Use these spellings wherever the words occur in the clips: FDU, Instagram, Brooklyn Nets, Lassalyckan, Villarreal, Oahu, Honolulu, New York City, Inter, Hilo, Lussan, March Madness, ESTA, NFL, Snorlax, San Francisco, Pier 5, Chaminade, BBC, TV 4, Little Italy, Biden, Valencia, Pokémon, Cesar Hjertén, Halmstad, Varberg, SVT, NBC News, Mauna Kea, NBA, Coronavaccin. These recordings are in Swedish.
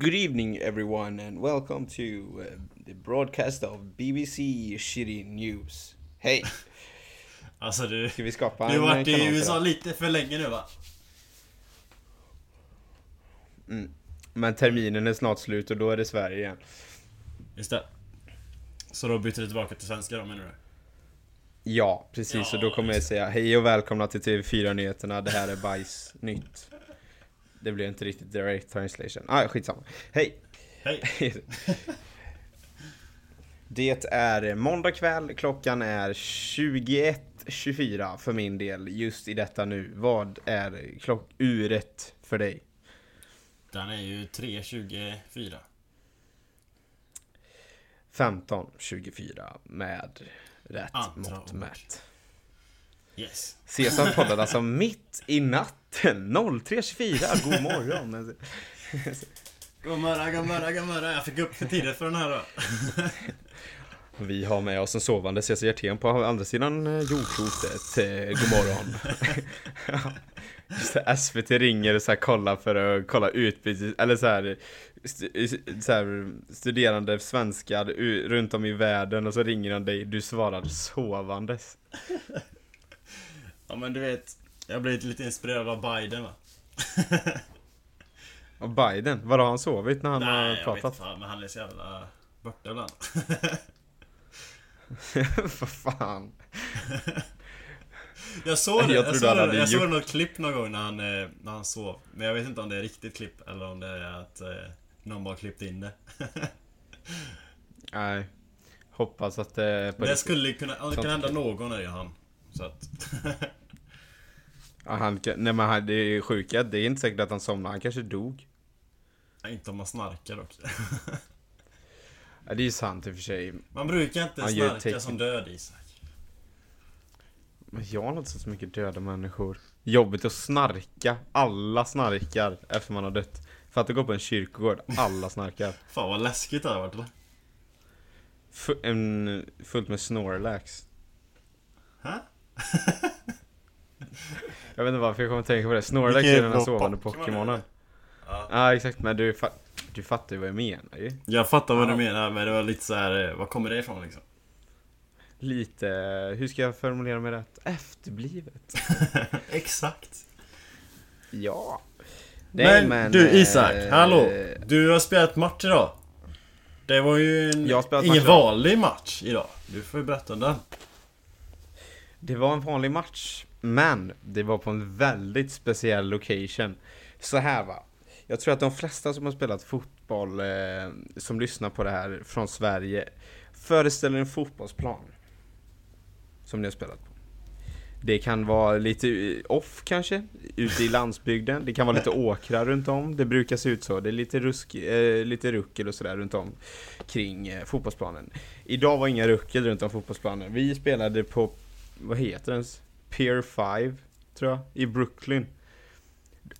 Good evening, everyone, and welcome to the broadcast of BBC Shitty News. Hej! Alltså du, ska vi skapa du har varit i USA då? Lite för länge nu, va? Mm. Men terminen är snart slut och då är det Sverige igen. Just det. Så då byter du tillbaka till svenska då, menar du? Ja, precis. Ja, och då kommer jag säga hej och välkomna till TV 4-nyheterna. Det här är bajsnytt. Det blir inte riktigt direct translation. Skitsamma. Hej! Hej! Det är måndag kväll. Klockan är 21:24 för min del. Just i detta nu. Vad är klockuret för dig? Den är ju 3:24. 15:24 med rätt mått mätt. Yes. Cesar poddade alltså mitt i natten 03:24. God morgon. God morgon. Jag fick upp för tidigt för den här då. Vi har med oss en sovande Cesar Hjertén på andra sidan jordklotet. God morgon. SVT ringer och så här kollar för att kolla utbyte eller så här studerande svenskar runt om i världen, och så ringer han dig, du svarar sovandes. Ja, men du vet, jag blev lite inspirerad av Biden, va? Och Biden? Vad har han sovit när han har pratat? Nej, jag vet, men han är så jävla borta ibland. För fan. Jag såg något klipp någon gång när han sov. Men jag vet inte om det är riktigt klipp eller om det är att någon bara klippt in det. Nej, hoppas att det... Det skulle kunna hända någon när han... Så att... men det är sjuka. Det är inte säkert att han somnade. Han kanske dog. Nej, inte om man snarkar också. Ja, det är ju sant i och för sig. Man brukar inte snarka som död, Isak. Men jag har inte sett så mycket döda människor. Jobbigt att snarka. Alla snarkar efter man har dött. För att det går på en kyrkogård. Alla snarkar. Fan vad läskigt det har varit, eller? Fullt med Snorlax. Hä? Jag vet inte varför jag kommer att tänka på det. Snorlax är den här sovande Pokémonen. Ja, exakt. Men du fattar ju vad jag menar ju. Jag fattar vad du menar, men det var lite så här. Vad kommer det ifrån liksom? Lite, hur ska jag formulera mig rätt? Efterblivet. Exakt. Ja. Men du Isak, hallå. Du har spelat match idag. Det var ju ingen vanlig match idag. Du får ju berätta om den. Det var en vanlig match, men det var på en väldigt speciell location. Så här va. Jag tror att de flesta som har spelat fotboll som lyssnar på det här från Sverige föreställer en fotbollsplan som ni har spelat på. Det kan vara lite off kanske, ute i landsbygden. Det kan vara lite åkrar runt om. Det brukar se ut så. Det är lite ruckel och sådär runt om kring fotbollsplanen. Idag var inga ruckel runt om fotbollsplanen. Vi spelade på vad heter den? Pier 5 tror jag, i Brooklyn.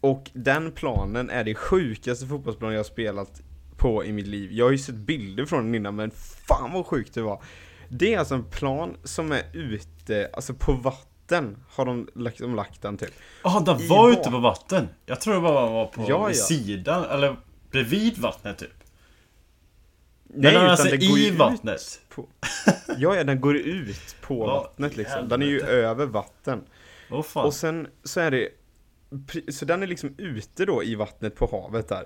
Och den planen är det sjukaste fotbollsplanen jag har spelat på i mitt liv. Jag har ju sett bilder från den innan, men fan vad sjukt det var. Det är alltså en plan som är ute, alltså på vatten har de lagt den till. Ja, den var ute på vatten. Jag tror det bara var på sidan, eller bredvid vattnet typ. Nej, utan alltså den går i vattnet. Den går ut på vattnet liksom. Den är ju över vatten. Och sen så är det... Så den är liksom ute då i vattnet på havet där.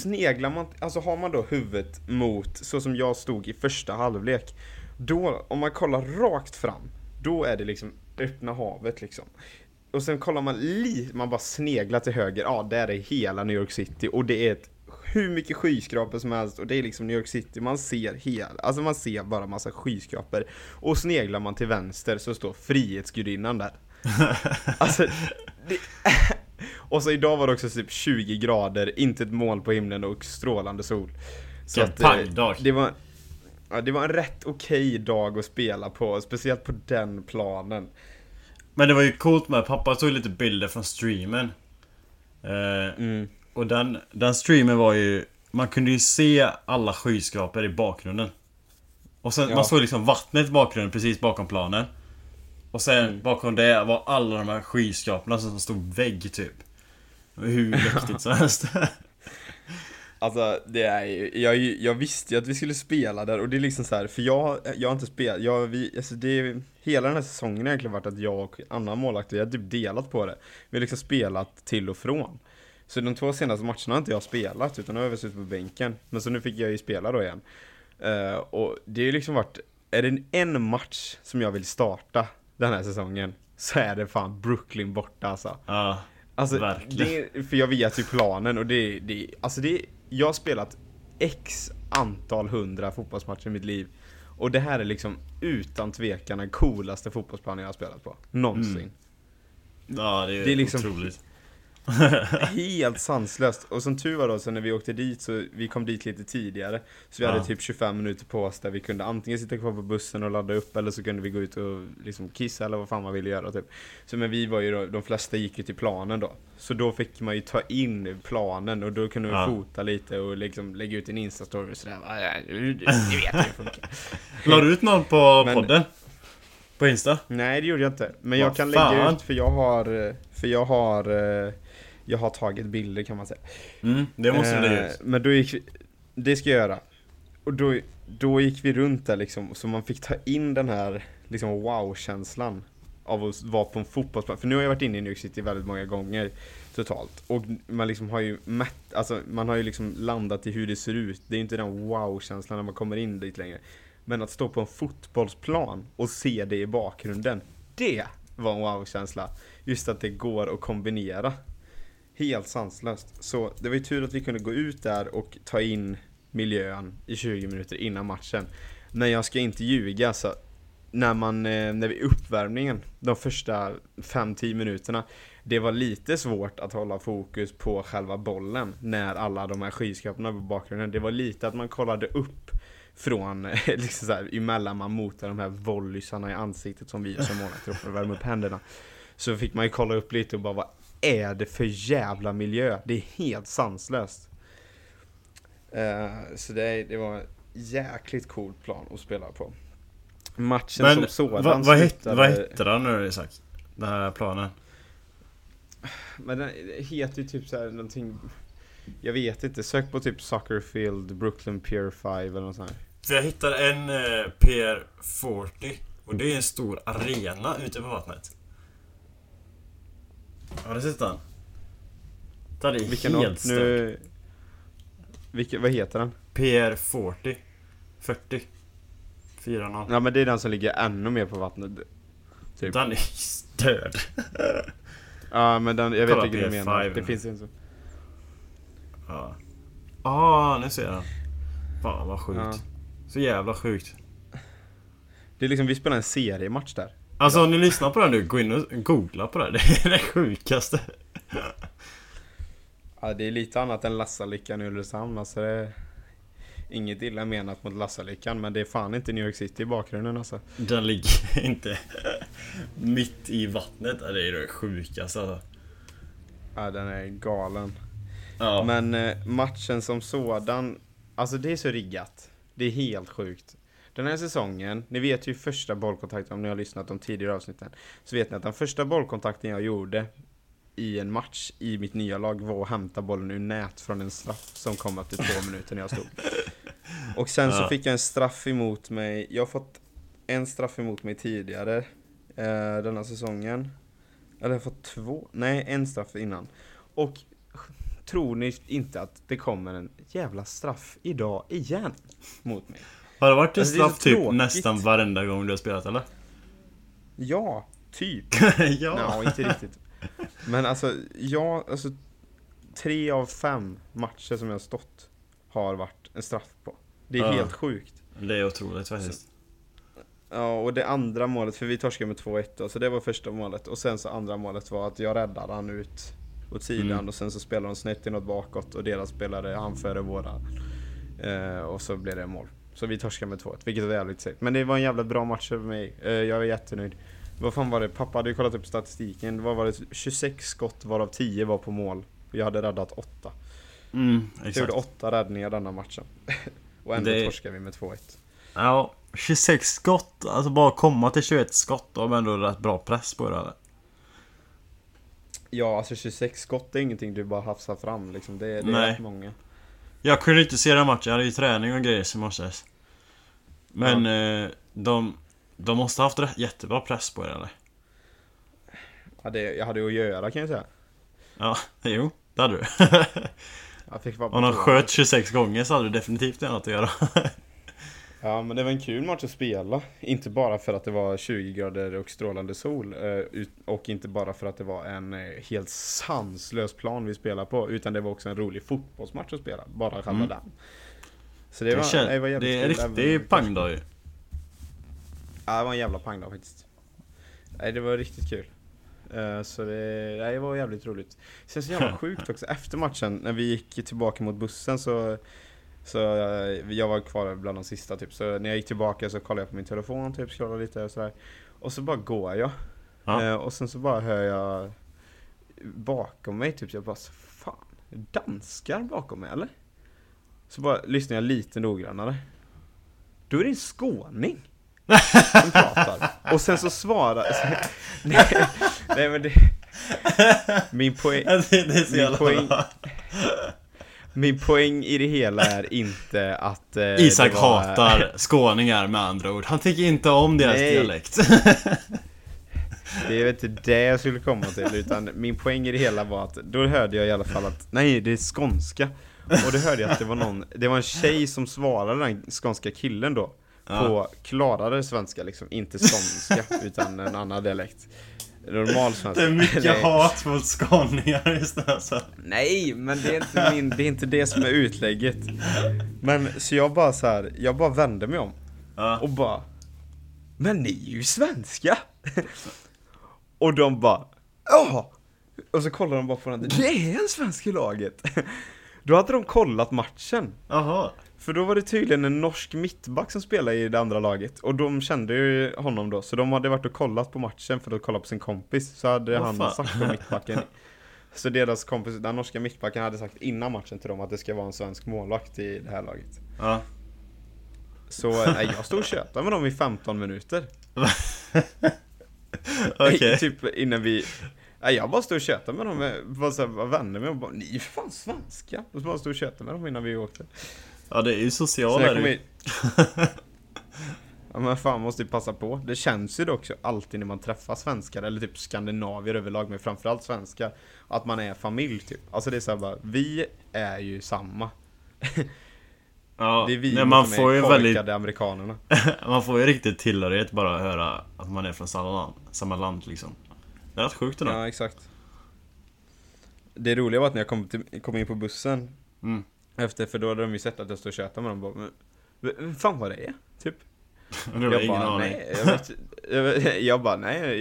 Sneglar man... Alltså har man då huvudet mot... Så som jag stod i första halvlek. Då, om man kollar rakt fram. Då är det liksom öppna havet liksom. Och sen kollar man man bara sneglar till höger. Ja, där är hela New York City. Och det är hur mycket skyskrapor som helst, och det är liksom New York City, man ser alltså man ser bara massa skyskrapor, och sneglar man till vänster så står Frihetsgudinnan där. Alltså och så idag var det också typ 20 grader, inte ett moln på himlen och strålande sol. Så att, det var en rätt okej dag att spela på, speciellt på den planen. Men det var ju coolt med pappa tog lite bilder från streamen. Och den streamen var ju... Man kunde ju se alla skyskrapor i bakgrunden. Och sen man såg liksom vattnet i bakgrunden precis bakom planen. Och sen bakom det var alla de här skyskraporna som stod vägg typ. Hur mäktigt som helst. Alltså det är ju, jag visste ju att vi skulle spela där. Och det är liksom så här, för jag har inte spelat, alltså det är, hela den här säsongen har egentligen varit att jag och annan målvakt, jag har typ delat på det. Vi har liksom spelat till och från. Så de två senaste matcherna har inte jag spelat, utan jag har suttit på bänken. Men så nu fick jag ju spela då igen. Och det har ju liksom varit, är det en match som jag vill starta den här säsongen, så är det fan Brooklyn borta alltså. Ja, alltså, verkligen. Det, för jag vet ju planen, och det, jag har spelat x antal 100 fotbollsmatcher i mitt liv. Och det här är liksom utan tvekan den coolaste fotbollsplanen jag har spelat på någonsin. Mm. Ja, det är liksom otroligt. Helt sanslöst. Och som tur var då, så när vi åkte dit, så vi kom dit lite tidigare. Så vi hade typ 25 minuter på oss där vi kunde antingen sitta kvar på bussen och ladda upp, eller så kunde vi gå ut och liksom kissa eller vad fan man ville göra typ. Så men vi var ju då, de flesta gick ju till planen då. Så då fick man ju ta in planen, och då kunde vi fota lite och liksom lägga ut en Insta-story och sådär. Du vet hur det funkar. Lade du ut någon på podden? På Insta? Nej, det gjorde jag inte. Men jag kan lägga ut, för jag har tagit bilder kan man säga. Mm, det måste du lägga ut. Men då gick vi, det ska jag göra. Och då gick vi runt där liksom, så man fick ta in den här liksom wow-känslan av att vara på en fotbollsplan. För nu har jag varit inne i New York City väldigt många gånger totalt. Och man liksom har ju man har ju liksom landat i hur det ser ut. Det är inte den wow-känslan när man kommer in dit längre. Men att stå på en fotbollsplan och se det i bakgrunden, det var en wow-känsla. Just att det går att kombinera. Helt sanslöst. Så det var ju tur att vi kunde gå ut där och ta in miljön i 20 minuter innan matchen. Men jag ska inte ljuga, så när vi uppvärmningen, de första 5-10 minuterna, det var lite svårt att hålla fokus på själva bollen när alla de här skyskraporna på bakgrunden. Det var lite att man kollade upp från liksom så här, emellan man motar de här volleysarna i ansiktet som vi som målat upp och värmer upp händerna. Så fick man ju kolla upp lite och bara, vad är det för jävla miljö? Det är helt sanslöst. Så det var en jäkligt cool plan att spela på. Matchen men, som sådan. Vad hette den nu, Isak? Den här planen? Men den heter ju typ så här någonting, jag vet inte, sök på typ Soccerfield, Brooklyn Pier 5 eller något sånt här. För jag hittade en Pier 40, och det är en stor arena ute på vattnet. Har du sett den? Den är helt stöd. Vad heter den? Pier 40. 40. 4-0. Ja, men det är den som ligger ännu mer på vattnet. Typ. Den är stöd. Ja, men den, jag vet inte vad du menar. Det finns en sån. Ja. Ah, nu ser jag den. Fan, vad sjukt. Ja. Så jävla sjukt. Det är liksom, vi spelar en seriematch där. Alltså om ni lyssnar på den nu, gå in och googla på det. Det är det sjukaste. Ja, det är lite annat än Lassalyckan i Lussan. Alltså det är inget illa menat mot Lassalyckan, men det är fan inte New York City i bakgrunden alltså. Den ligger inte mitt i vattnet. Det är det sjukaste alltså. Ja, den är galen. Ja. Men matchen som sådan, alltså det är så riggat. Det är helt sjukt. Den här säsongen, ni vet ju första bollkontakten, om ni har lyssnat om tidigare avsnitten, så vet ni att den första bollkontakten jag gjorde i en match i mitt nya lag var att hämta bollen ur nät från en straff som kom efter 2 minuter när jag stod. Och sen så fick jag en straff emot mig. Jag har fått en straff emot mig tidigare denna säsongen. Eller jag har fått 2. Nej, en straff innan. Och tror ni inte att det kommer en jävla straff idag igen mot mig? Har det varit en straff typ nästan varenda gång du har spelat, eller? Ja, typ. Ja. Nej, inte riktigt. Men alltså, 3 av 5 matcher som jag har stått har varit en straff på. Det är helt sjukt. Det är otroligt faktiskt. Ja, och det andra målet, för vi torskade med 2-1, så det var första målet. Och sen så andra målet var att jag räddade han ut åt sidan, och sen så spelade de snett inåt bakåt, och deras spelare han före våra. Och så blev det mål. Så vi torskade med 2-1, vilket var jävligt säkert. Men det var en jävla bra match för mig. Jag är jättenöjd. Vad fan var det? Pappa hade ju kollat upp statistiken. Vad var det? 26 skott varav 10 var på mål. Jag hade räddat 8. Jag gjorde 8 räddningar denna matchen. Och ändå torskade vi med 2-1. Ja, 26 skott. Alltså bara komma till 21 skott. Då var ändå rätt bra press på det här. Ja, alltså 26 skott är ingenting du bara hafsar fram. Liksom. Det är rätt många. Jag kunde inte se den matchen. Jag hade ju träning och grejer i morse. Men de måste ha haft jättebra press på er, eller? Ja, jag hade ju att göra, kan jag säga. Ja, jo, det hade du. Om de sköt 26 gånger så hade du definitivt något att göra. Ja, men det var en kul match att spela. Inte bara för att det var 20 grader och strålande sol. Och inte bara för att det var en helt sanslös plan vi spelade på. Utan det var också en rolig fotbollsmatch att spela. Bara själva den. Så det var jävligt kul. Det är riktigt pangdag ju. Ja, det var en jävla pangdag faktiskt. Nej, det var riktigt kul. Så det var jävligt roligt. Sen så jävla sjukt också. Efter matchen, när vi gick tillbaka mot bussen så jag var kvar bland de sista typ. Så när jag gick tillbaka så kollade jag på min telefon, typ scrollade lite och sådär. Och så bara går jag. Ja. Och sen så bara hör jag bakom mig typ, jag bara så, fan, danskar bakom mig eller? Så bara lyssnar jag lite noggrannare. Då är det en skåning som pratar. Och sen så svarar nej men det min poäng i det hela är inte att Isak hatar skåningar med andra ord. Han tycker inte om deras dialekt. Det är inte det jag skulle komma till, utan min poäng i det hela var att då hörde jag i alla fall att nej, det är skånska. Och då hörde jag att det var en tjej som svarade den skånska killen då på klarare svenska liksom, inte skånska utan en annan dialekt. Normal svenska. Det är mycket hat mot skåningar istället så. Nej, men det är inte det som är utlägget. Men så jag bara vände mig om och bara, men ni är ju svenska. Och de bara, ja. Och så kollar de bara på den. Det är en svensk i laget. Då hade de kollat matchen. Aha. För då var det tydligen en norsk mittback som spelade i det andra laget. Och de kände ju honom då. Så de hade varit och kollat på matchen för att kolla på sin kompis. Så hade han sagt på mittbacken. Så deras kompis, den norska mittbacken, hade sagt innan matchen till dem att det ska vara en svensk målvakt i det här laget. Ja. Så jag stod och tjötade med dem i 15 minuter. Okay. Typ innan vi... Jag bara stod och tjötade med dem. Bara vände mig och bara, ni är fan svenska. Och så bara stod och tjötade med dem innan vi åkte. Ja, det är ju sociala. Ja, men fan, måste ju passa på. Det känns ju då också alltid när man träffar svenskar, eller typ skandinavier överlag, men framförallt svenskar, att man är familj typ. Alltså det är så här bara, vi är ju samma. Ja, det är vi, nej, man som får är ju väldigt amerikanerna. Man får ju riktigt tillhörighet bara att höra att man är från samma land liksom. Det är rätt sjukt ändå. Ja, exakt. Det roliga var att när jag kom in på bussen efter, för då hade de ju sett att jag stod och tjötade med dem. Bara, men fan vad det är, typ. Jag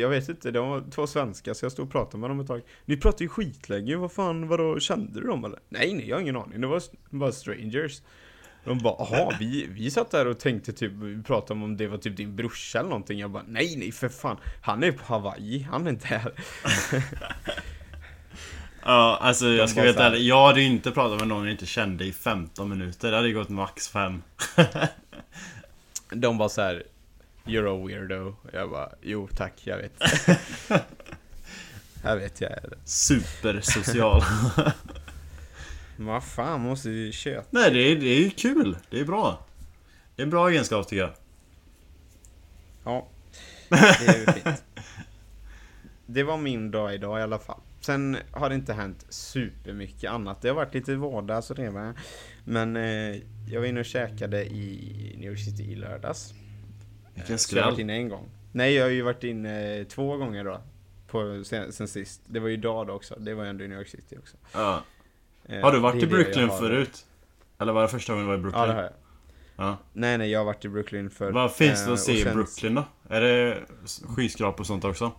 vet inte. De var två svenskar, så jag stod och pratade med dem ett tag. Ni pratade ju skitlänge, vad fan, vadå, kände du dem eller? Nej, jag har ingen aning, det var bara strangers. De bara, aha, vi satt där och tänkte typ, vi pratade om det var typ din brorsa eller någonting. Jag bara, nej för fan, han är på Hawaii, han är inte här. Ja, alltså jag ska veta ärligt, jag hade ju inte pratat med någon jag inte kände i 15 minuter. Det hade ju gått max 5. De bara så här, you're a weirdo. Jag bara, jo tack, jag vet. Jag vet, jag är supersocial. Men vad fan, måste ju köta. Nej, det är ju kul, det är bra. Det är en bra egenskap tycker jag. Ja, det är ju fint. Det var min dag idag i alla fall. Sen har det inte hänt supermycket annat. Det har varit lite vardag så det var. Men jag var inne och käkade i New York City i lördags. Vilken skräll. Jag har varit inne en gång. Nej, jag har ju varit inne 2 gånger då. Sen sist. Det var ju idag då också. Det var ju ändå i New York City också. Ja. Har du varit i Brooklyn förut? Eller var det första gången du var i Brooklyn? Ja, det har jag. Ja. Nej, jag har varit i Brooklyn förut. Vad finns det att se i Brooklyn då? Är det skyskrapor och sånt också?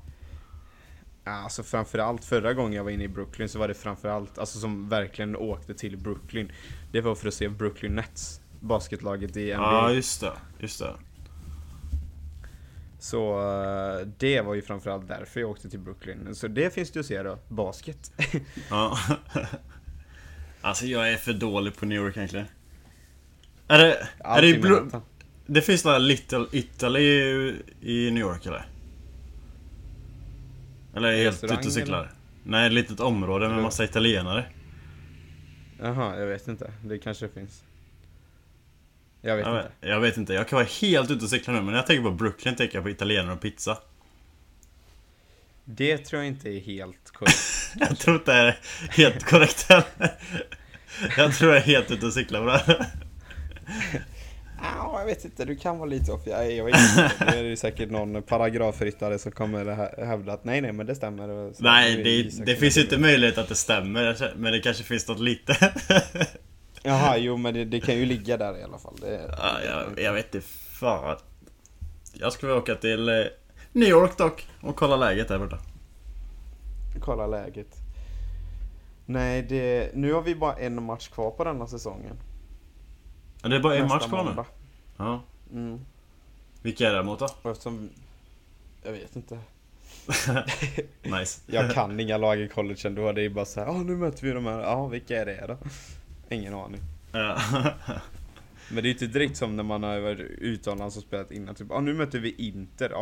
Alltså framförallt förra gången jag var inne i Brooklyn så var det framförallt, alltså som verkligen åkte till Brooklyn, det var för att se Brooklyn Nets, basketlaget i NBA. Ja, just det. Så det var ju framförallt därför jag åkte till Brooklyn. Så det finns det att se då, basket. Ja. Alltså jag är för dålig på New York egentligen. Är det det finns några Little Italy i New York eller helt ute och cyklar. Eller? Nej, ett litet område med massa italienare. Jaha, jag vet inte. Det kanske finns. Jag vet inte. Jag kan vara helt ute och cykla nu, men när jag tänker på Brooklyn tänker jag på italienare och pizza. Det tror jag inte är helt korrekt. Jag tror inte det är helt korrekt. Jag tror jag är helt ute och cyklar på det. Jag vet inte, du kan vara lite off. Jag vet inte. Det är ju säkert någon paragrafryttare som kommer hävda att nej, men det stämmer. Så nej, det finns ju inte möjlighet att det stämmer. Men det kanske finns något lite. Jaha, jo, men det kan ju ligga där i alla fall. Jag vet inte, fan. Jag skulle åka till New York dock och kolla läget där borta. Kolla läget. Nej, nu har vi bara en match kvar på denna säsongen. Ja, det är bara en match kvar nu. Ja. Mm. Vilka är det mot då? Jag vet inte. Nice. Jag kan inga lag i college ändå. Det är bara så här, nu möter vi de här. Ja, vilka är det då? Ingen aning. Men det är ju inte direkt som när man har varit utomlands och spelat innan. Typ, nu möter vi Inter.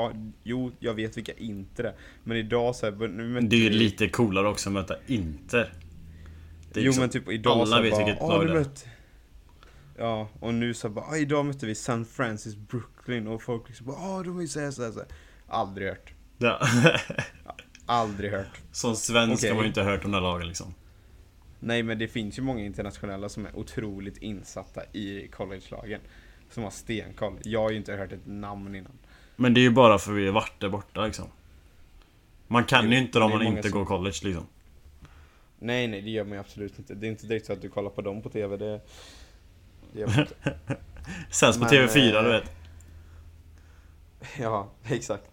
Jo, jag vet vilka Inter är. Men idag så här... det är ju lite coolare också att möta Inter. Jo, liksom, men typ idag alla så vet bara... Ja, och nu så bara... idag möter vi San Francisco, Brooklyn. Och folk liksom bara... de vill säga så här. Aldrig hört. Ja. Aldrig hört. Som svensk har man ju inte hört om den här lagen liksom. Nej, men det finns ju många internationella som är otroligt insatta i college-lagen. Som har stenkoll. Jag har ju inte hört ett namn innan. Men det är ju bara för vi har varit där borta liksom. Man kan ju inte om man inte går college liksom. Nej, det gör man ju absolut inte. Det är inte direkt så att du kollar på dem på tv. Det gör man inte. Sen på TV 4, du vet. Ja, exakt.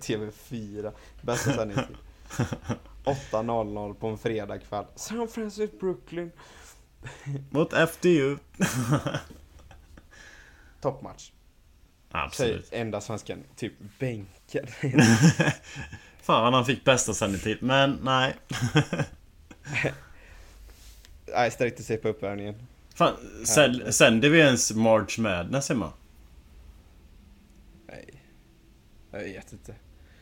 TV 4. Bästa sändningstid. 8:00 på en fredagkväll. San Francisco, Brooklyn mot FDU. Toppmatch. Absolut. Så enda svenskan typ bänken. Fan, han fick bästa sändningstid. Men nej. Nej, sträckte till sig på uppvärmningen. Fan, sänder vi ens March Madness hemma? Nej, jag vet inte.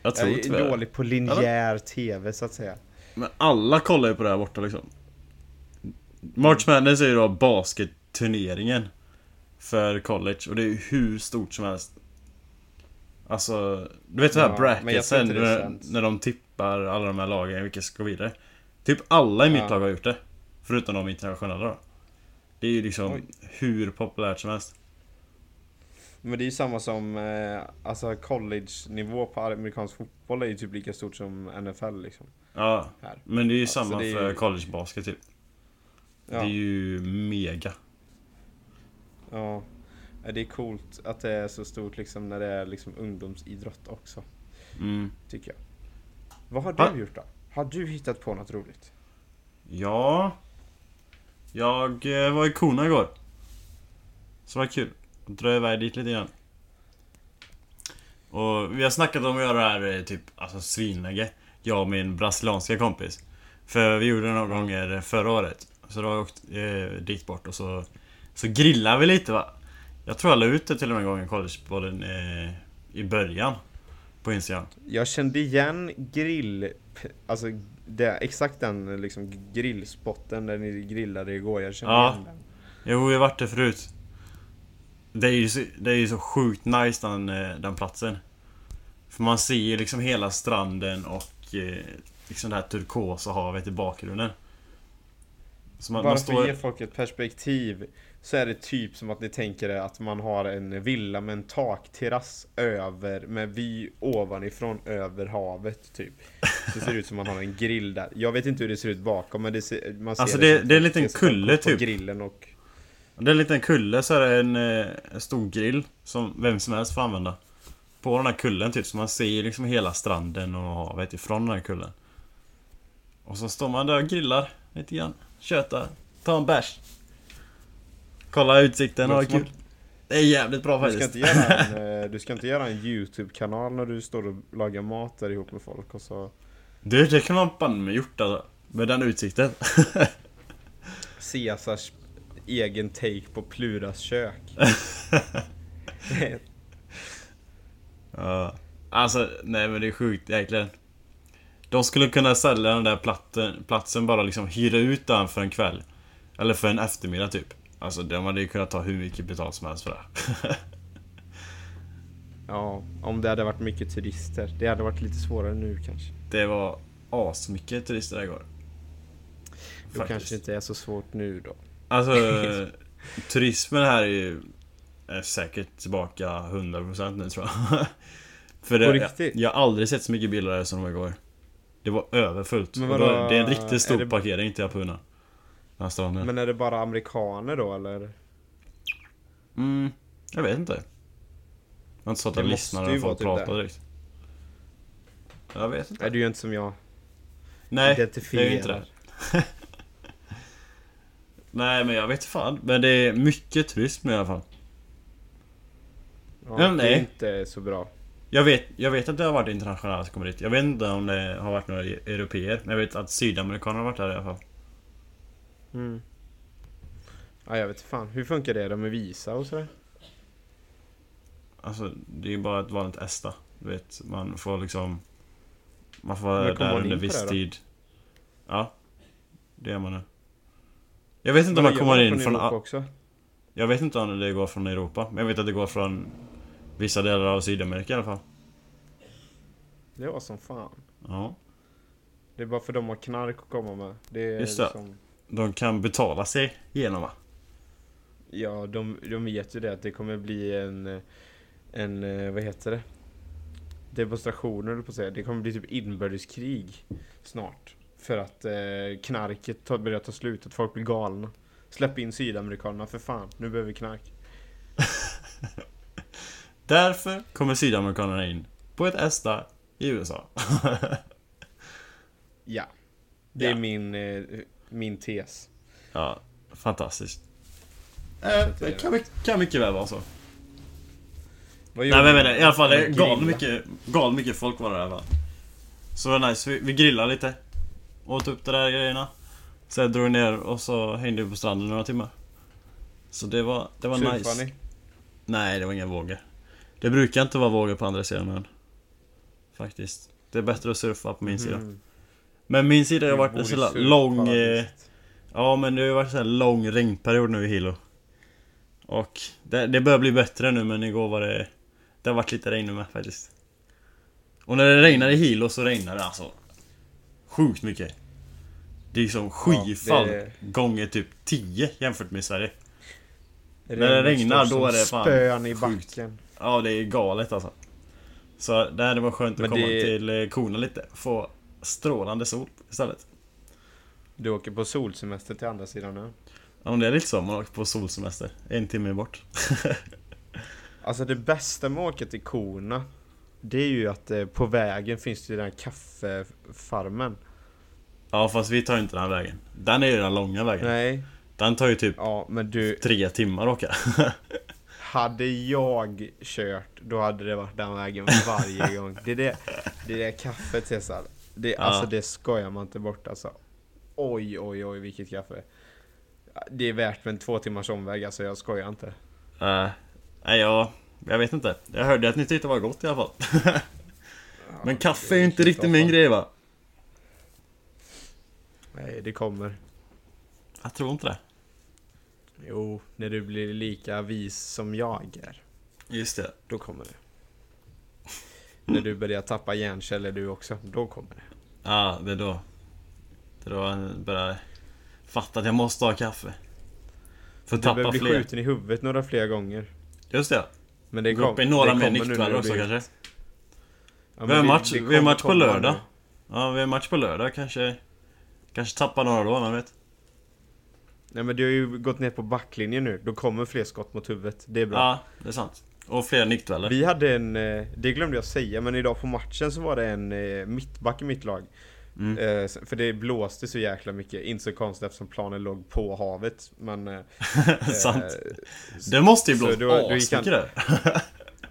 Jag tror inte det. Dålig på linjär tv så att säga. Men alla kollar ju på det här borta liksom. March Madness är ju då basketturneringen för college. Och det är ju hur stort som helst. Alltså, du vet det här bracketsen när de tippar alla de här lagen, vilka ska gå vidare. Typ alla i mitt lag har gjort det. Förutom de internationella då. Det är ju liksom hur populärt som helst. Men det är ju samma som alltså college-nivå på amerikansk fotboll är ju typ lika stort som NFL liksom. Ja, här. Men det är ju samma för college-basket typ. Ja. Det är ju mega. Ja, det är coolt att det är så stort liksom när det är liksom ungdomsidrott också. Mm. Tycker jag. Vad har du gjort då? Har du hittat på något roligt? Ja, jag var i Kona igår. Så var kul. Dröja iväg dit lite grann. Och vi har snackat om att göra det här typ, alltså svinläge. Jag och min brasilianska kompis. För vi gjorde det några gånger förra året. Så då har jag åkt dit bort. Och så grillade vi lite va. Jag tror jag la ut det till och med en gång i collegebollen i början på Instagram. Jag kände igen alltså exakt den liksom, grillspotten där ni grillade igår. Jag kände igen den. Jo, vi har varit där förut. Det är ju så sjukt nice den platsen. För man ser ju liksom hela stranden och liksom det här turkosa havet i bakgrunden. Så man står... ger folk ett perspektiv så är det typ som att ni tänker att man har en villa med en takterrass över med vy ovanifrån över havet typ. Så ser det ut som man har en grill där. Jag vet inte hur det ser ut bakom men man ser alltså det är en liten kulle typ. Grillen och det är en liten kulle så är det en stor grill som vem som helst får använda. På den här kullen typ så man ser liksom hela stranden och havet ifrån den här kullen. Och så står man där och grillar lite grann. Köta, ta en bärs. Kolla utsikten och kul. Det är jävligt bra faktiskt. Du ska inte göra en YouTube-kanal när du står och lagar mat där ihop med folk och så. Du, det kan man bann med gjort alltså. Med den utsikten. Caesars egen take på Pluras kök. Ja. Alltså, nej men det är sjukt egentligen. De skulle kunna sälja den där platsen bara liksom hyra ut den för en kväll. Eller för en eftermiddag typ. Alltså de hade ju kunnat ta hur mycket betalt som helst för det. Ja, om det hade varit mycket turister. Det hade varit lite svårare nu kanske. Det var asmycket turister igår. Det kanske inte är så svårt nu då. Alltså turismen här är ju säkert tillbaka 100% nu tror jag. För det, jag har aldrig sett så mycket bilar där som de igår. Det var överfullt. Men vadå, det är en riktigt stor parkering till Japuna. Men är det bara amerikaner då eller? Mm, jag vet inte. Jag har inte suttit och lyssnat när folk pratar direkt. Jag vet inte. Är du inte som jag? Nej, det är ju inte det. Nej, men jag vet fan. Men det är mycket turism i alla fall. Ja, men det är inte så bra. Jag vet att det har varit internationella som kommer dit. Jag vet inte om det har varit några europeer. Men jag vet att sydamerikaner har varit där i alla fall. Mm. Ja, jag vet fan. Hur funkar det då med visa och sådär? Alltså, det är ju bara ett vanligt ESTA. Du vet, man får liksom... Man får vara där under viss tid. Ja, det är man nu. Jag vet inte om man kommer in från... också. Jag vet inte om det går från Europa. Men jag vet att det går från vissa delar av Sydamerika i alla fall. Det var som fan. Ja. Det är bara för dem att knark att komma med. Det är just det. Liksom... De kan betala sig genom va? Ja, de vet ju det att det kommer bli en vad heter det? Demonstrationer eller på sig. Det kommer bli typ inbördeskrig snart för att knarket börjar ta slut, att folk blir galna. Släpp in sydamerikanerna för fan. Nu behöver vi knark. Därför kommer sydamerikanerna in på ett ESTA i USA. Ja. Det är min tes. Ja, fantastiskt. Det kan mycket väl vara så. Nej, i alla fall det gal mycket folk var det där va. Så det var nice, vi grillade lite. Åt upp det där grejerna. Sen drog vi ner och så hängde vi på stranden några timmar. Så det var nice. Nej, det var inga vågor. Det brukar inte vara vågor på andra sidan men. Faktiskt. Det är bättre att surfa på min sida. Men min sida har varit en sån lång... Ja, men det har varit en sån lång regnperiod nu i Hilo. Och det börjar bli bättre nu, men igår var det... Det har varit lite regn med faktiskt. Och när det regnar i Hilo så regnar det alltså sjukt mycket. Det är liksom skyfall gånger typ 10 jämfört med Sverige. När det regnar då är det fan spön i sjukt. Backen. Ja, det är galet alltså. Så det var skönt att komma till Kona lite. Få... strålande sol istället. Du åker på solsemester till andra sidan nu? Ja, men det är lite så. Man åker på solsemester. En timme bort. Alltså det bästa med att åka till Kona, det är ju att på vägen finns det ju den här kaffefarmen. Ja, fast vi tar ju inte den här vägen. Den är ju den långa vägen. Nej. Den tar ju typ 3 timmar att åka. Hade jag kört, då hade det varit den vägen varje gång. Det är kaffet till så här. Alltså det skojar man inte bort alltså. Oj, vilket kaffe. Det är värt en 2 timmars omväg. Alltså jag skojar inte. Nej, jag vet inte. Jag hörde att ni tyckte det var gott i alla fall. Men kaffe är ju inte riktigt min grej va? Nej, det kommer. Jag tror inte det. Jo, när du blir lika vis som jag är. Just det. Då kommer det. När du börjar tappa hjärnceller du också, då kommer det. Ja, det är då jag börjar fatta att jag måste ha kaffe. För att tappa bli skjuten i huvudet några fler gånger. Just det. Men det kommer några mer nyktvärd också kanske. Ja, vi har match på lördag. Nu. Ja, vi har match på lördag kanske tappar några då, man vet. Nej, men du har ju gått ner på backlinjen nu. Då kommer fler skott mot huvudet. Det är bra. Ja, det är sant. Och fler nickdueller. Vi hade en, det glömde jag säga, men idag på matchen så var det en mittback i mitt lag. Mm. För det blåste så jäkla mycket. Inte så konstigt eftersom planen låg på havet. Men, sant. Det måste ju blåsa mycket.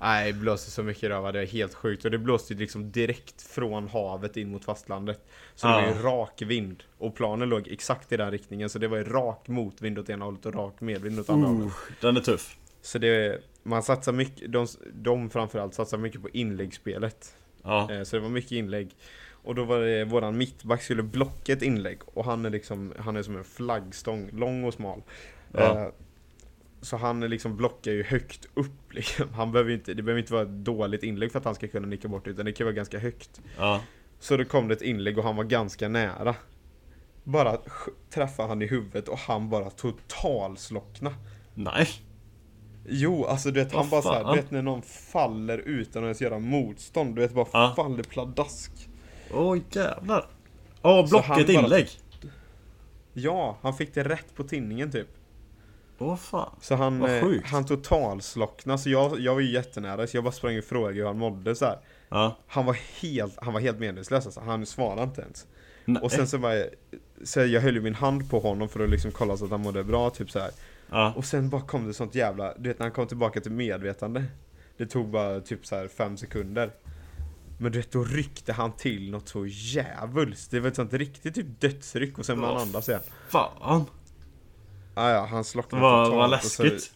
Nej, det blåste så mycket då. Det var helt sjukt. Och det blåste liksom direkt från havet in mot fastlandet. Så det var ju rak vind. Och planen låg exakt i den riktningen. Så det var ju rak motvind åt ena hållet och rak medvind åt andra hållet. Den är tuff. Så det... Man satsar mycket, de framförallt satsar mycket på inläggsspelet. Ja. Så det var mycket inlägg. Och då var det våran mittback skulle blocka ett inlägg. Och han är som en flaggstång, lång och smal. Ja. Så han liksom blockar ju högt upp. Liksom. Det behöver inte vara ett dåligt inlägg för att han ska kunna nicka bort, utan det kan vara ganska högt. Ja. Så då kom det ett inlägg och han var ganska nära. Bara träffade han i huvudet och han bara totalslockna. Nej. Jo, alltså du vet, han bara såhär, du vet när någon faller utan att ens göra motstånd, du vet, bara faller pladask. Åh, jävlar. Åh, blocket inlägg. Ja, han fick det rätt på tinningen typ. Åh fan. Så han totalslocknade, så jag var ju jättenära, så jag bara sprang och frågade hur han mådde så här. Ja. Han var helt meningslös alltså. Han svarade inte ens. Nej. Och sen så jag höll ju min hand på honom för att liksom kolla så att han mådde bra typ så här. Ja. Och sen bara kom det sånt jävla, du vet när han kom tillbaka till medvetande. Det tog bara typ så här 5 sekunder. Men du vet, då ryckte han till något så jävuls. Det var ett sånt riktigt typ dödsryck och sen bland andra så. Fan. Ja, han slocknade totalt. Vad läskigt. Så,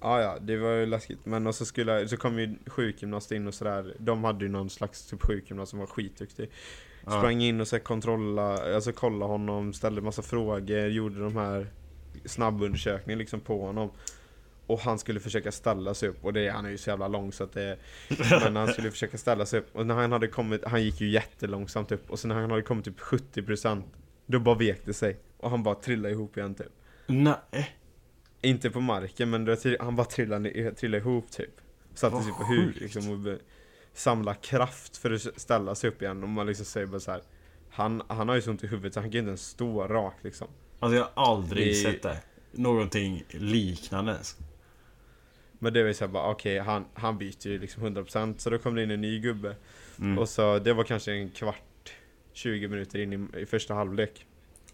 ja, det var ju läskigt. Men och så kom ju sjukgymnast in och sådär. De hade ju någon slags typ sjukgymnast som var skitduktig. Sprang in och så kontrolla, alltså kolla honom, ställde massa frågor, gjorde de här snabbundersökningar liksom på honom. Och han skulle försöka ställa sig upp. Och han är ju så jävla lång så att det... Men han skulle försöka ställa sig upp. Och när han hade kommit... Han gick ju jättelångsamt upp. Och sen när han hade kommit typ 70%, då bara vekte sig. Och han bara trillade ihop igen typ. Nej. Inte på marken, men då, han bara trillade ihop typ. Satte sig på huk liksom, och samla kraft för att ställa sig upp igen. Och man liksom säger bara så här... Han har ju sånt i huvudet så han kan inte ens stå rakt liksom. Alltså jag har aldrig sett det. Någonting liknande. Men det var ju såhär bara, okej, han byter ju liksom 100%. Så då kom det in en ny gubbe. Och så, det var kanske en kvart, 20 minuter in i första halvlek.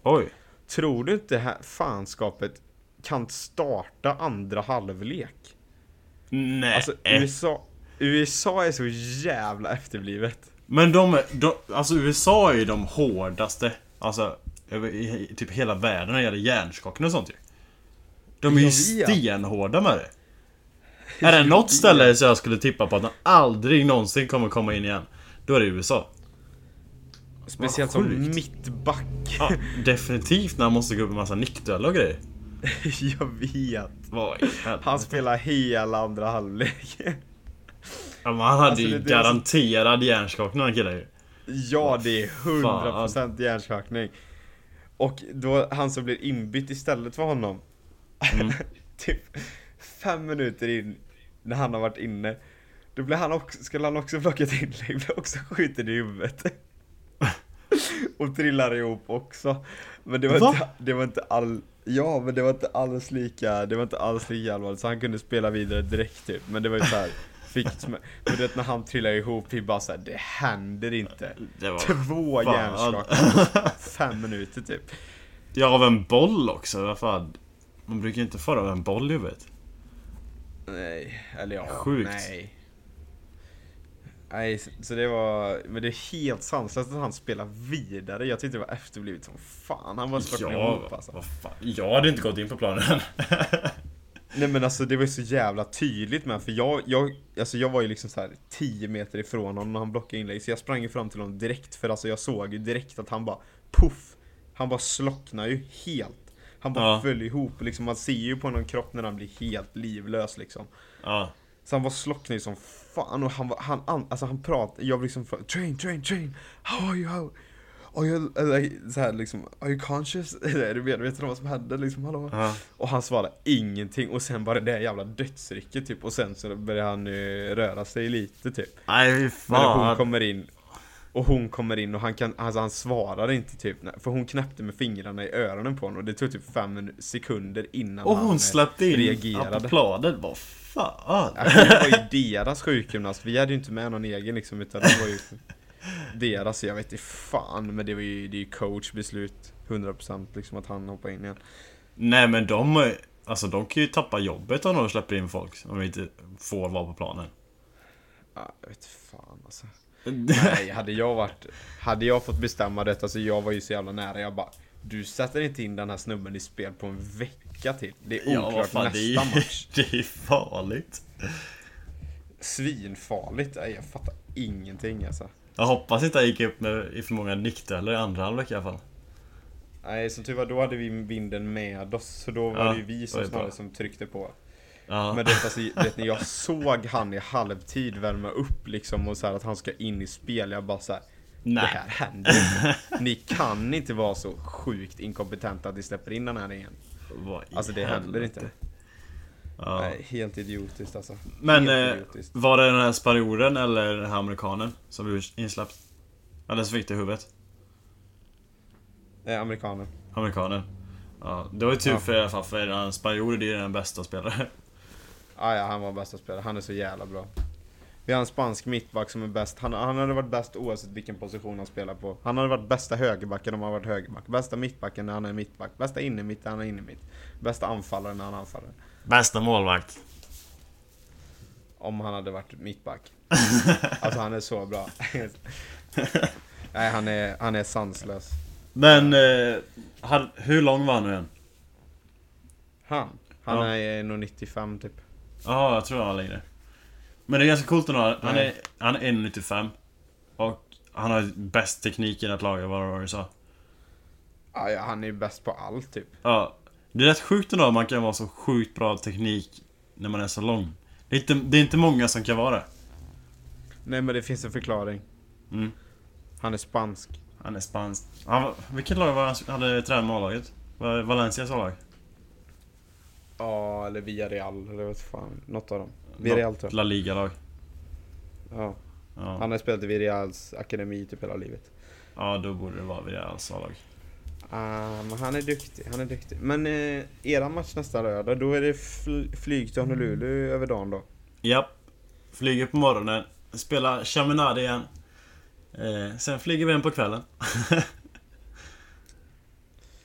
Oj. Tror du inte det här fanskapet kan starta andra halvlek? Nej. Alltså, USA är så jävla efterblivet. Men alltså USA är ju de hårdaste, alltså i typ hela världen när det gäller hjärnskockning och sånt ju. De är ju stenhårda med det. Är det något ställe så jag skulle tippa på att de aldrig någonsin kommer komma in igen, då är det USA. Speciellt som mittback. Ja, definitivt när han måste gå upp en massa nickdueller och grejer. Jag vet. Han spelar hela andra halvlek. Ja, men han hade ju garanterad hjärnskakning han killar ju. Ja, det är 100% hjärnskakning. Och då han som blir inbytt istället för honom. Typ 5 minuter in när han har varit inne, då blir han också, skulle han också blocka ett inlägg, blir också skjuten i huvudet och trillar ihop också. Men det var inte alls lika allvarligt, så han kunde spela vidare direkt typ. Men det var ju så här men du vet när han trillar ihop, vi bara såhär, det händer inte. Det var 2 hjärnslag 5 minuter typ. Jag har en boll också, varför? Man brukar inte få av en boll i huvudet. Nej, eller ja. Sjukt. Nej, så det var... Men det är helt sanslöst att han spelar vidare. Jag tyckte det var efterblivet som fan. Han var svart ihop alltså. Jag hade inte gått in på planen. Nej men alltså det var ju så jävla tydligt med. För jag var ju liksom så här 10 meter ifrån honom när han blockade inlägg. Så jag sprang ju fram till honom direkt. För alltså jag såg ju direkt att han bara... Puff! Han bara slocknar ju helt. Han bara föll ihop liksom, man ser ju på någon kropp när han blir helt livlös liksom. Så han var slocknad som fan och han pratade, jag liksom train how are you, så här liksom, are you conscious? Du vet vad som hände liksom, hallå. Och han svarade ingenting och sen bara det där jävla dödsrycket typ och sen så började han röra sig lite typ. Nej fan. Men hon kommer in och han svarar inte typ, för hon knäppte med fingrarna i öronen på honom och det tog typ 5 sekunder innan och hon släppte in reagerade. På planen, vad fan? Alltså, det var ju deras sjukgymnast, vi hade ju inte med någon egen liksom, utan det var ju deras, jag vet inte fan, men det är ju coachbeslut 100% liksom att han hoppar in igen. Nej men de kan ju tappa jobbet om de släpper in folk om vi inte får vara på planen. Ja, jag vet fan alltså. Nej, hade jag fått bestämma detta så alltså jag var ju så jävla nära. Jag bara, du sätter inte in den här snubben i spel på en vecka till. Det är oklart nästa match. Det är farligt. Svinfarligt, jag fattar ingenting alltså. Jag hoppas inte jag gick upp med i för många nickdueller i andra halvlek i alla fall. Nej, som tur var då hade vi vinden med oss. Så då var det ju vi som snarare som tryckte på. Ja. Men det, när jag såg han i halvtid värma upp liksom, och så här, att han ska in i spel, jag bara så här, nej. Det här händer inte. Ni kan inte vara så sjukt inkompetenta att ni släpper in den här igen. Alltså det händer inte. Ja. Nej, helt idiotiskt alltså. Men idiotiskt. Var det den här spanjoren eller den här amerikanen som blev insläppt? Eller så fick det i huvudet? Amerikanen. Amerikanen. Ja, det var ju tur för i alla fall, för den spanjoren är den bästa spelaren. Ja, han var bästa spelare. Han är så jävla bra. Vi har en spansk mittback som är bäst. Han hade varit bäst oavsett vilken position han spelar på. Han hade varit bästa högerbacken om han varit högerback. Bästa mittbacken när han är mittback. Bästa innemitt när han är innemitt. Bästa anfallare när han anfaller. Bästa målvakt. Om han hade varit mittback. Alltså han är så bra. Nej, han är sanslös. Men hur lång var han nu än? Han är nog 95 typ. Ja, jag tror han var längre. Men det är ganska coolt ändå. Han är 1,95. Och han har bäst tekniken att laga, vad du sa. Ja, han är bäst på allt typ. Ja, det är rätt sjukt ändå. Man kan vara så sjukt bra teknik när man är så lång. Det är inte många som kan vara det. Nej, men det finns en förklaring. Mm. Han är spansk. Vilket lag var han hade tränat med A-laget? Valencias A-lag? Ja, eller Villarreal. Eller vad fan. Något av dem. Villarreal, La Liga-lag. Ja. Han har spelat i Villarreals akademi typ hela livet. Ja, då borde det vara Villarreals A-lag. Men han är duktig. Men era match nästa lördag, då är det flyg till Honolulu över dagen då? Japp. Flyger på morgonen. Spelar Chaminade igen. Sen flyger vi hem på kvällen.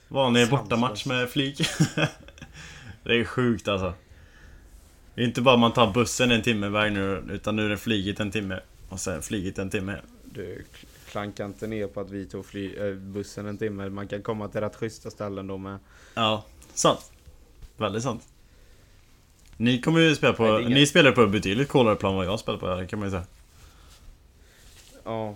Vanlig bortamatch med flyg. Det är sjukt alltså. Det är inte bara man tar bussen en timme väg nu, utan nu är det flyget en timme och sen flyget en timme. Du klankar inte ner på att vi tog bussen en timme. Man kan komma till rätt schyssta ställen då med. Ja, sant. Väldigt sant. Ni kommer ju spela på. Nej, ni spelar på betydligt coolare plan vad jag spelar på, det kan man ju säga. Ja.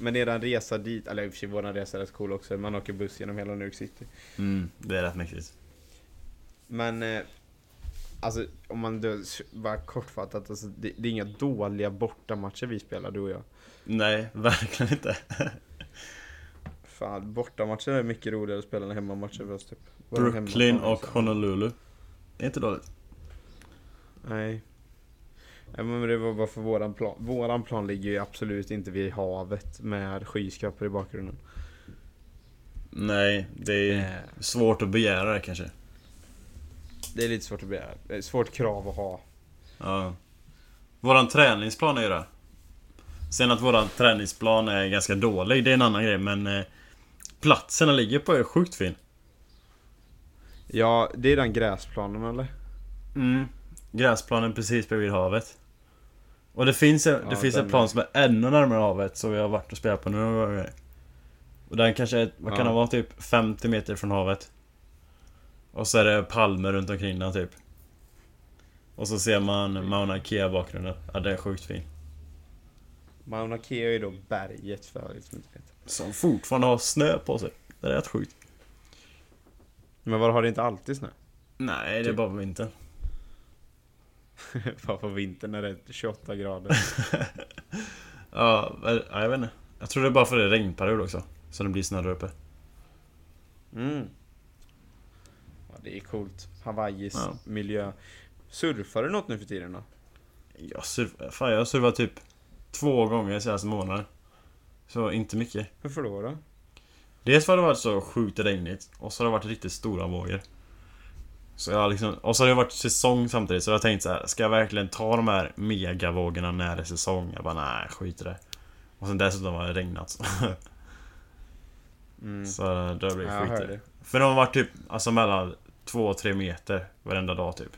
Men eran resa dit, eller i och för sig våran resa är rätt cool också. Man åker buss genom hela New York City. Mm, det är rätt mäktigt. Men alltså, om man bara kortfattat alltså, det är inga dåliga bortamatcher vi spelar, du och jag. Nej, verkligen inte. Fan, bortamatcher är mycket roligare att spela än hemmamatcher för oss typ. Brooklyn och Honolulu. Det är inte dåligt. Nej. Men det var bara för våran plan. Våran plan ligger ju absolut inte vid havet med skyskrapor i bakgrunden. Nej, det är svårt att begära det kanske. Det är lite svårt att begära. Det är ett svårt krav att ha. Ja. Våran träningsplan är ju det. Sen att våran träningsplan är ganska dålig, det är en annan grej. Men platserna ligger på är sjukt fin. Ja, det är den gräsplanen eller? Mm. Gräsplanen precis bredvid havet. Och det finns en plan som är ännu närmare havet, som vi har varit och spelat på nu några gånger. Och den kanske är, vad kan det vara, typ 50 meter från havet. Och så är det palmer runt omkring den typ. Och så ser man Mauna Kea bakgrunden. Ja, det är sjukt fin. Mauna Kea är ju då berget för liksom, som fortfarande har snö på sig. Det är rätt sjukt. Men var har det inte alltid snö? Nej, det är bara på vintern. Fan, på vintern är det 28 grader. Ja, jag vet inte. Jag tror det är bara för det är regnperiod också, så det blir snö där uppe. Mm. Ja, det är coolt. Hawaiis miljö. Surfar du något nu för tiden då? Jag surfar typ 2 gånger senaste månaden. Så inte mycket. Varför då? Dels var det varit så sjukt regnigt, och så har det varit riktigt stora vågor. Så jag liksom, och så har det varit säsong samtidigt, så jag tänkte så här, ska jag verkligen ta de här megavågorna när det är säsong? Jag bara, nej, skit i det. Och sen dessutom har det regnat så. Mm. Så då blir det skit i det. För de har varit typ alltså mellan 2-3 meter varenda dag typ.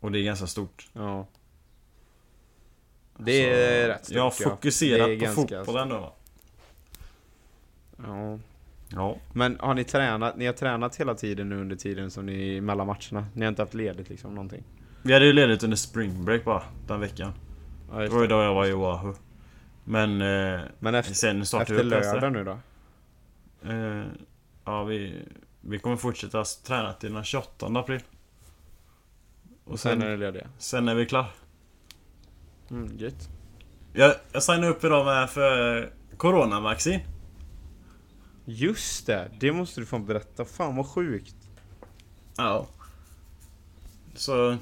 Och det är ganska stort. Ja. Det är så rätt stort. Jag har fokuserat på fotbollen då. Ja. Ja. Men har ni tränat? Ni har tränat hela tiden nu under tiden som ni mellan matcherna. Ni har inte haft ledigt liksom någonting. Vi hade ju ledigt under spring break bara den veckan. Ja, det var ju då jag var i Oahu. Men sen startar vi lördag nu då. Ja, vi kommer fortsätta träna till den 28 april. Och sen är det lediga. Sen är vi klar. Gött. Jag signade upp idag med för Coronavaccin. Just det, det måste du fan berätta. Fan vad sjukt. Ja. Så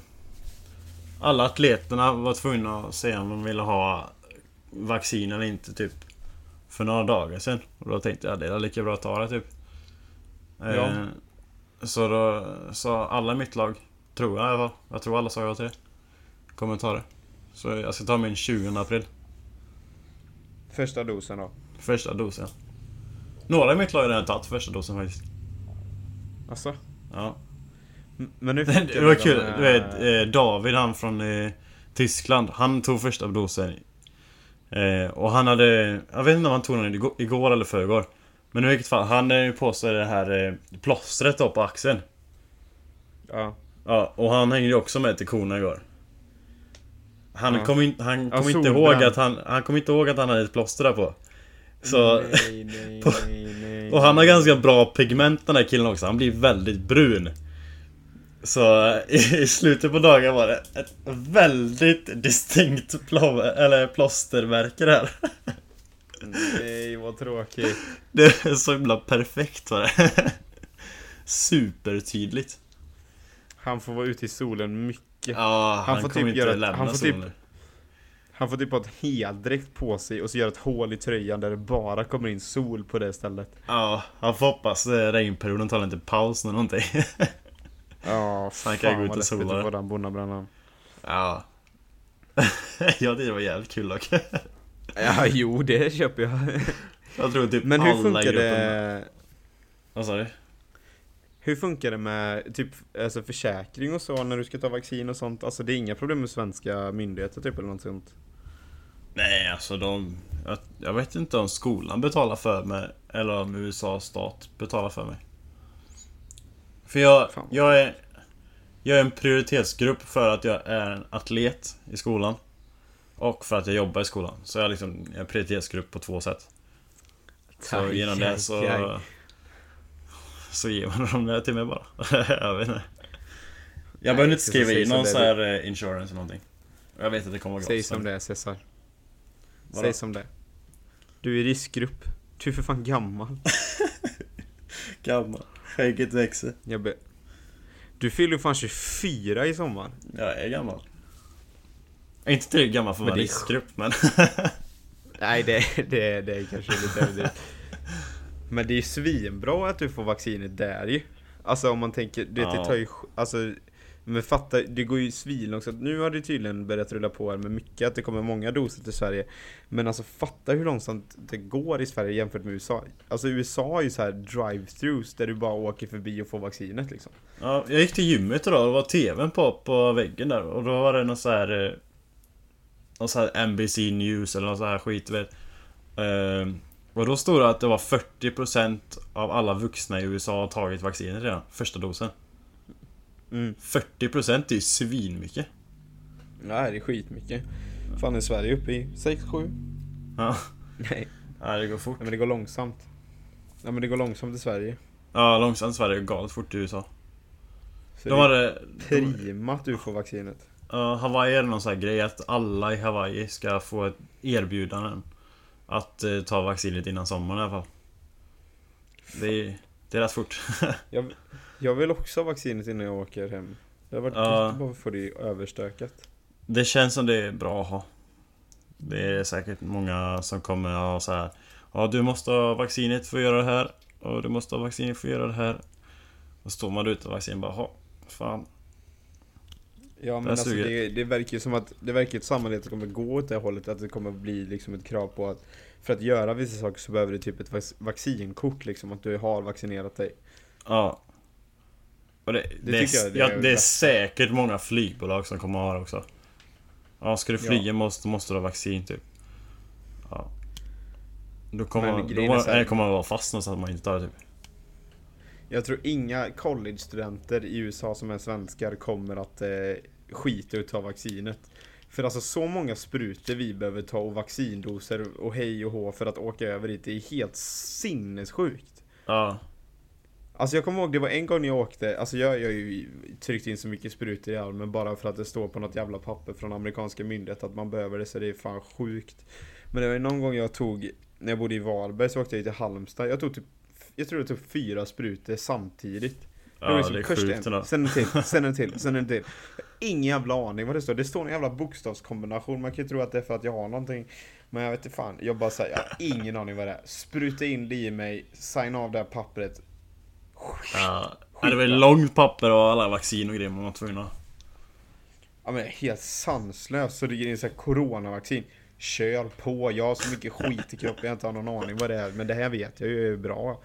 alla atleterna var tvungna att säga om de ville ha vaccin eller inte typ för några dagar sedan. Och då tänkte jag, det är lika bra att ta det typ. Ja. Så då sa alla mitt lag, tror jag, jag tror alla sa jag till det. Kommentarer. Så jag ska ta min 20 april. Första dosen då? Första dosen. Några i mitt lag har redan tagit första dosen faktiskt. Asså? Ja. Men nu det var kul, du vet, David, han från Tyskland, han tog första dosen. Och han hade, jag vet inte om han tog den igår eller förrgår. Men i vilket fall, han är ju på sig det här plåstret då på axeln. Ja. Ja, och han hängde ju också med till Kona igår. Han kom inte ihåg att han hade ett plåster där på. Så nej. Och han har ganska bra pigment, den där killen också. Han blir väldigt brun. Så i slutet på dagen var det ett väldigt distinkt plåstermärke där. Nej, vad tråkigt. Det är så himla perfekt, var det. Supertydligt. Han får vara ute i solen mycket. Ja, han får typ göra han får typ ha ett heldräkt på sig och så göra ett hål i tröjan där det bara kommer in sol på det stället. Ja, han får hoppas regnperioden tar inte paus eller någonting. Ja, fan kan jag gå ut och sola. På den bonnabrännan. Ja. Ja, det var jävligt kul dock. Ja, jo, det köper jag. Jag tror typ. Men hur funkar det? Vad sa du? Hur funkar det med typ alltså försäkring och så när du ska ta vaccin och sånt? Alltså det är inga problem med svenska myndigheter typ eller något sånt? Nej, alltså jag vet inte om skolan betalar för mig eller om USA stat betalar för mig. För jag är en prioritetsgrupp för att jag är en atlet i skolan och för att jag jobbar i skolan. Så jag är liksom en prioritetsgrupp på två sätt. Så genom det så ger man dem där till mig bara. Jag vet inte. Jag behöver inte skriva i någon så här insurance eller någonting. Jag vet att det kommer gå. Säg som det är, Cesar. Säg som det. Du är i riskgrupp. Du är för fan gammal. Gammal. Skägget växer. Du fyller fan 24 i sommar. Jag är gammal. Jag är inte tillräckligt gammal för att vara riskgrupp, men... Nej, det är kanske lite överdrivet. Men det är ju svinbra att du får vaccinet där ju. Alltså om man tänker, det tar ju... Alltså, men fatta, det går ju svin också. Nu har det tydligen börjat rulla på här med mycket. Att det kommer många doser till Sverige. Men alltså fatta hur långsamt det går i Sverige jämfört med USA. Alltså USA är ju så här drive-thrus där du bara åker förbi och får vaccinet liksom. Ja, jag gick till gymmet idag och var tvn på väggen där. Och då var det någon så här NBC News eller någon så här skit, vet. Och då stod det att det var 40% av alla vuxna i USA har tagit vaccinet redan, första dosen. 40% är ju svinmycket. Nej, det är skitmycket. Fan, är Sverige uppe i 6-7? Ja. Nej. Nej, det går fort. Nej, men det går långsamt. Ja, men det går långsamt i Sverige. Ja, långsamt i Sverige och galet fort i USA. Så de hade primat du får vaccinet. Hawaii är någon sån här grej att alla i Hawaii ska få ett erbjudande att ta vaccinet innan sommaren i alla fall. Det är rätt fort. jag vill också ha vaccinet innan jag åker hem. Det har varit gott bara för det överstökat. Det känns som det är bra att ha. Det är säkert många som kommer att ha så här. Ja, du måste ha vaccinet för att göra det här. Och du måste ha vaccinet för att göra det här. Och står man utan vaccin bara, ha, fan. Ja, men alltså det verkar ju som att det verkar ett samarbete kommer gå åt det hållet, att det kommer bli liksom ett krav på att för att göra vissa saker så behöver du typ ett vaccinkort liksom, att du har vaccinerat dig. Ja. Och det är säkert många flygbolag som kommer att ha det också. Ja, ska du flyga måste du ha vaccin typ. Ja. Då kommer man vara fast någonstans att man inte tar det typ. Jag tror inga college-studenter i USA som är svenskar kommer att skita ut av vaccinet. För alltså så många sprutor vi behöver ta och vaccindoser och hej och hå för att åka över dit, det är helt sinnessjukt. Ja. Alltså jag kommer ihåg, det var en gång jag åkte, alltså jag ju tryckt in så mycket sprutor i armen bara för att det står på något jävla papper från amerikanska myndighet att man behöver det, så det är fan sjukt. Men det var någon gång jag tog, när jag bodde i Varberg så åkte jag till Halmstad, jag tog typ, jag tror det var typ 4 sprutor samtidigt. Ja, liksom, det är sjukt ändå. Sen en till. Ingen jävla aning vad det står. Det står en jävla bokstavskombination. Man kan ju tro att det är för att jag har någonting. Men jag vet inte fan. Jag bara säger, jag har ingen aning vad det är. Spruta in det i mig. Signa av det här pappret. Ja, det var långt papper och alla vaccin och grejer man var tvungen att. Ja, men helt sanslöst. Så det är en sån här coronavaccin. Kör på. Jag har så mycket skit i kroppen. Jag inte har någon aning vad det är. Men det här vet jag ju är bra.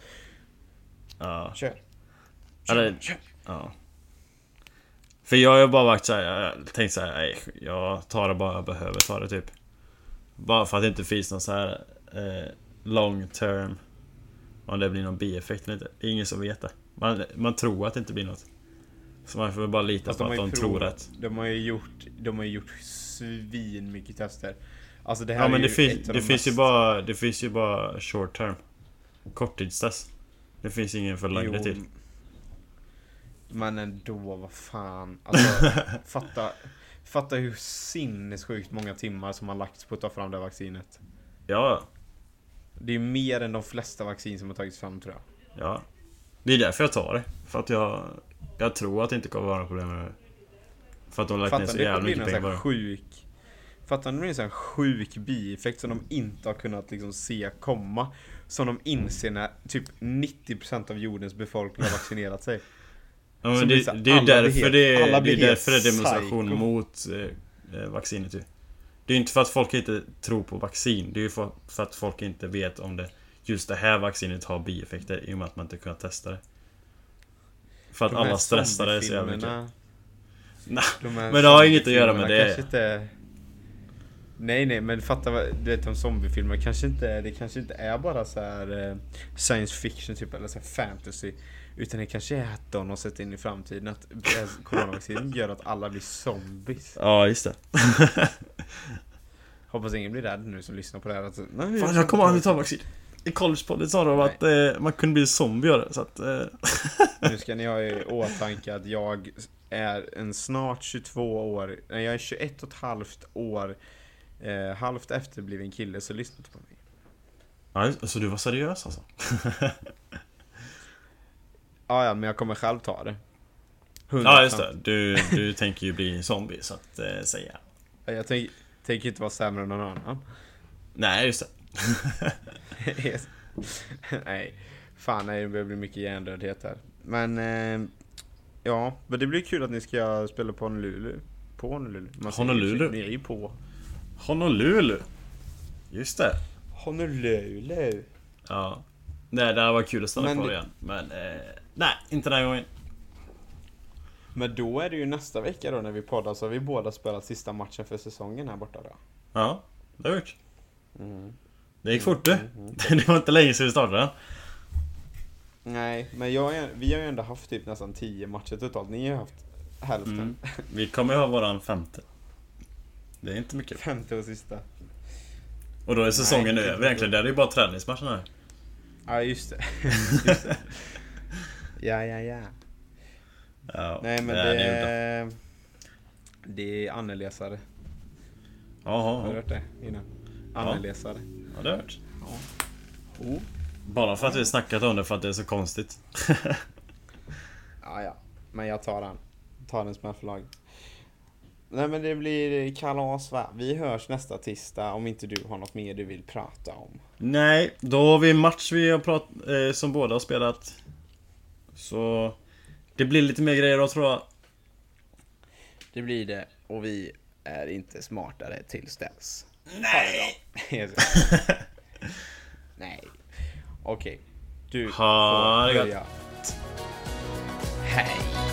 Ja. Kör. Ja. För jag har bara varit såhär, jag tänkte såhär, nej, jag tar det bara jag behöver ta det typ. Bara för att det inte finns någon så här long term, om det blir någon bieffekt eller inte. Ingen som vet det. Man tror att det inte blir något. Så man får bara lita på att de tror att. De har ju gjort svin mycket tester. Alltså det här, ja, men det finns ju bara short term. Korttidstest. Det finns ingen för längre tid. Men ändå, vad fan. Alltså, fatta hur sinnessjukt många timmar som har lagts på att ta fram det här vaccinet. Ja. Det är mer än de flesta vaccin som har tagits fram, tror jag. Ja. Det är därför jag tar det. För att jag tror att det inte kommer vara några problem med det. För att de har lagt ner så jävla mycket pengar bara. Fattar ni, det blir en sån här sjuk bieffekt som de inte har kunnat liksom se komma. Som de inser när typ 90% av jordens befolkning har vaccinerat sig. Ja, men det är därför det är demonstration psycho mot vaccinet. Det är inte för att folk inte tror på vaccin. Det är ju för att folk inte vet om det, just det här vaccinet har bieffekter, i och med att man inte kunnat testa det. För att de alla stressar det så jävla mycket. Nej, men det har inget att göra med det. Inte. Nej, men fatta vad, du vet om zombiefilmer kanske inte är bara så här science fiction typ, eller så här fantasy, utan det kanske är att de har sett in i framtiden att coronavaccinen gör att alla blir zombies. Ja, just det. Hoppas ingen blir rädd nu som lyssnar på det här. Att, nej, fan, jag kommer aldrig ta vaccin. I collegepodden sa de att man kunde bli zombier, så att nu ska ni ha i åtanke att jag är en snart 22 år. Nej, jag är 21 och ett halvt år. Halvt efter blev en kille, så lyssnade på mig. Ja, så du var seriös alltså? Ja, men jag kommer själv ta det. 100%. Ja, just det. Du tänker ju bli zombie, så att säga. Jag tänker inte vara sämre än någon annan. Nej, just det. Nej, fan, det börjar bli mycket hjärndödhet här. Men, ja, men det blir kul att ni ska spela på Honolulu. På Honolulu? Ni är ju på Honolulu. Just det. Honolulu. Ja. Nej, det här var kul att stanna på igen. Men nej, inte den här gången. Men då är det ju nästa vecka då när vi poddar, så har vi båda spelat sista matchen för säsongen här borta då. Ja, det har vi gjort. Det gick fort du. Det var inte länge sedan vi startade. Nej, men vi har ju ändå haft typ nästan 10 matcher totalt. Ni har haft hälften. Vi kommer ju ha våran 5:e. Det är inte mycket. 5:e och sista. Och då är säsongen över egentligen. Det är ju bara träningsmatchen här. Ja, just det. Just det. Ja. Nej, men det är annorläsare. Jaha. Har du hört det innan? Annorläsare. Ja, det har hört. Ja. Oh. Bara för att vi snackat om det, för att det är så konstigt. Ja. Men jag tar den. Tar den som är förlag. Nej, men det blir kalas, va? Vi hörs nästa tisdag om inte du har något mer du vill prata om. Nej, då har vi en match vi har som båda har spelat. Så det blir lite mer grejer då, tror jag. Det blir det, och vi är inte smartare tills dess. Nej! Nej. Okej. Du får börja. Hej!